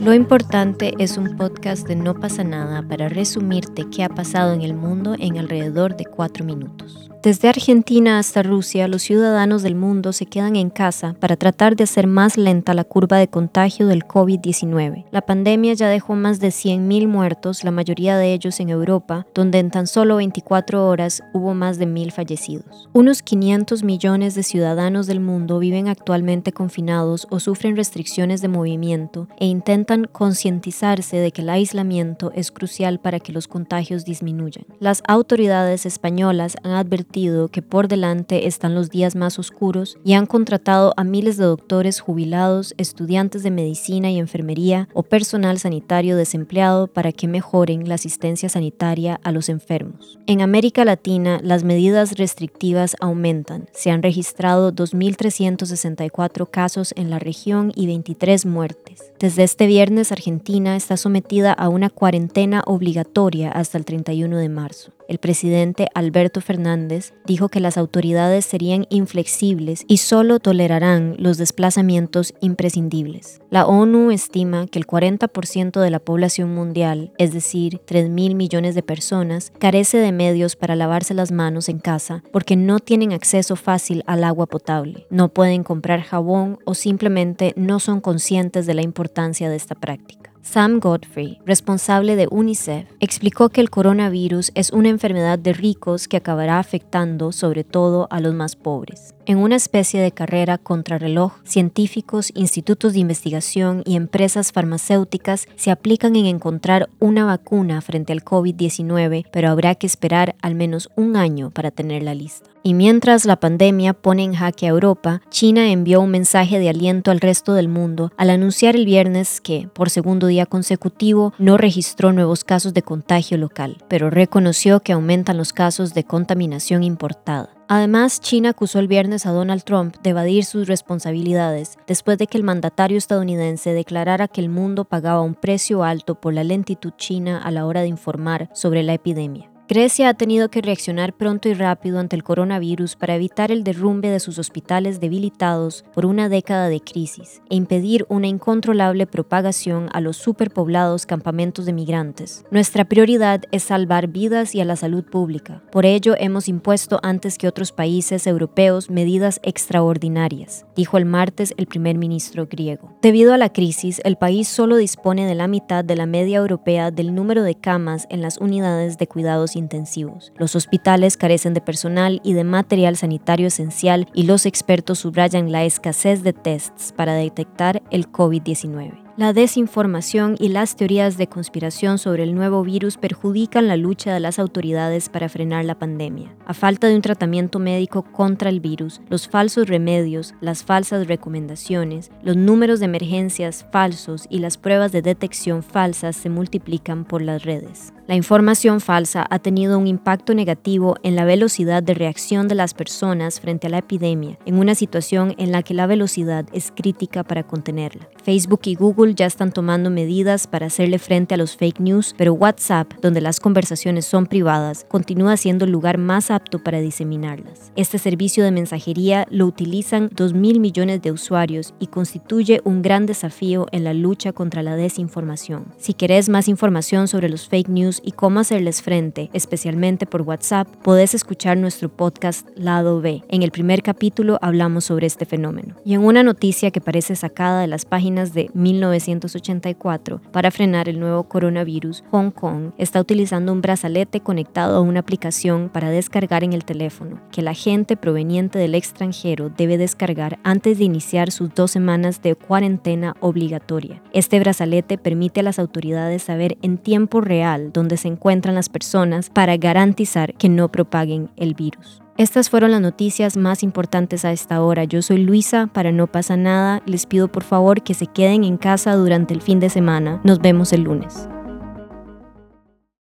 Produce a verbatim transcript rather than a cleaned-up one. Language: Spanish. Lo importante es un podcast de No Pasa Nada para resumirte qué ha pasado en el mundo en alrededor de cuatro minutos. Desde Argentina hasta Rusia, los ciudadanos del mundo se quedan en casa para tratar de hacer más lenta la curva de contagio del covid diecinueve. La pandemia ya dejó más de cien mil muertos, la mayoría de ellos en Europa, donde en tan solo veinticuatro horas hubo más de mil fallecidos. Unos quinientos millones de ciudadanos del mundo viven actualmente confinados o sufren restricciones de movimiento e intentan concientizarse de que el aislamiento es crucial para que los contagios disminuyan. Las autoridades españolas han advertido que por delante están los días más oscuros y han contratado a miles de doctores jubilados, estudiantes de medicina y enfermería o personal sanitario desempleado para que mejoren la asistencia sanitaria a los enfermos. En América Latina, las medidas restrictivas aumentan. Se han registrado dos mil trescientos sesenta y cuatro casos en la región y veintitrés muertes. Desde este viernes, Argentina está sometida a una cuarentena obligatoria hasta el treinta y uno de marzo. El presidente Alberto Fernández dijo que las autoridades serían inflexibles y solo tolerarán los desplazamientos imprescindibles. La ONU estima que el cuarenta por ciento de la población mundial, es decir, tres mil millones de personas, carece de medios para lavarse las manos en casa porque no tienen acceso fácil al agua potable, no pueden comprar jabón o simplemente no son conscientes de la importancia de esta práctica. Sam Godfrey, responsable de UNICEF, explicó que el coronavirus es una enfermedad de ricos que acabará afectando sobre todo a los más pobres. En una especie de carrera contrarreloj, científicos, institutos de investigación y empresas farmacéuticas se aplican en encontrar una vacuna frente al covid diecinueve, pero habrá que esperar al menos un año para tenerla lista. Y mientras la pandemia pone en jaque a Europa, China envió un mensaje de aliento al resto del mundo al anunciar el viernes que, por segundo día consecutivo, no registró nuevos casos de contagio local, pero reconoció que aumentan los casos de contaminación importada. Además, China acusó el viernes a Donald Trump de evadir sus responsabilidades después de que el mandatario estadounidense declarara que el mundo pagaba un precio alto por la lentitud china a la hora de informar sobre la epidemia. Grecia ha tenido que reaccionar pronto y rápido ante el coronavirus para evitar el derrumbe de sus hospitales debilitados por una década de crisis e impedir una incontrolable propagación a los superpoblados campamentos de migrantes. Nuestra prioridad es salvar vidas y a la salud pública. Por ello, hemos impuesto antes que otros países europeos medidas extraordinarias, dijo el martes el primer ministro griego. Debido a la crisis, el país solo dispone de la mitad de la media europea del número de camas en las unidades de cuidados intensivos. Los hospitales carecen de personal y de material sanitario esencial y los expertos subrayan la escasez de tests para detectar el covid diecinueve. La desinformación y las teorías de conspiración sobre el nuevo virus perjudican la lucha de las autoridades para frenar la pandemia. A falta de un tratamiento médico contra el virus, los falsos remedios, las falsas recomendaciones, los números de emergencias falsos y las pruebas de detección falsas se multiplican por las redes. La información falsa ha tenido un impacto negativo en la velocidad de reacción de las personas frente a la epidemia, en una situación en la que la velocidad es crítica para contenerla. Facebook y Google ya están tomando medidas para hacerle frente a los fake news, pero WhatsApp, donde las conversaciones son privadas, continúa siendo el lugar más apto para diseminarlas. Este servicio de mensajería lo utilizan dos mil millones de usuarios y constituye un gran desafío en la lucha contra la desinformación. Si querés más información sobre los fake news y cómo hacerles frente, especialmente por WhatsApp, podés escuchar nuestro podcast Lado B. En el primer capítulo hablamos sobre este fenómeno. Y en una noticia que parece sacada de las páginas de mil novecientos ochenta y cuatro, para frenar el nuevo coronavirus, Hong Kong está utilizando un brazalete conectado a una aplicación para descargar en el teléfono, que la gente proveniente del extranjero debe descargar antes de iniciar sus dos semanas de cuarentena obligatoria. Este brazalete permite a las autoridades saber en tiempo real dónde se encuentran las personas para garantizar que no propaguen el virus. Estas fueron las noticias más importantes a esta hora. Yo soy Luisa para No Pasa Nada. Les pido por favor que se queden en casa durante el fin de semana. Nos vemos el lunes.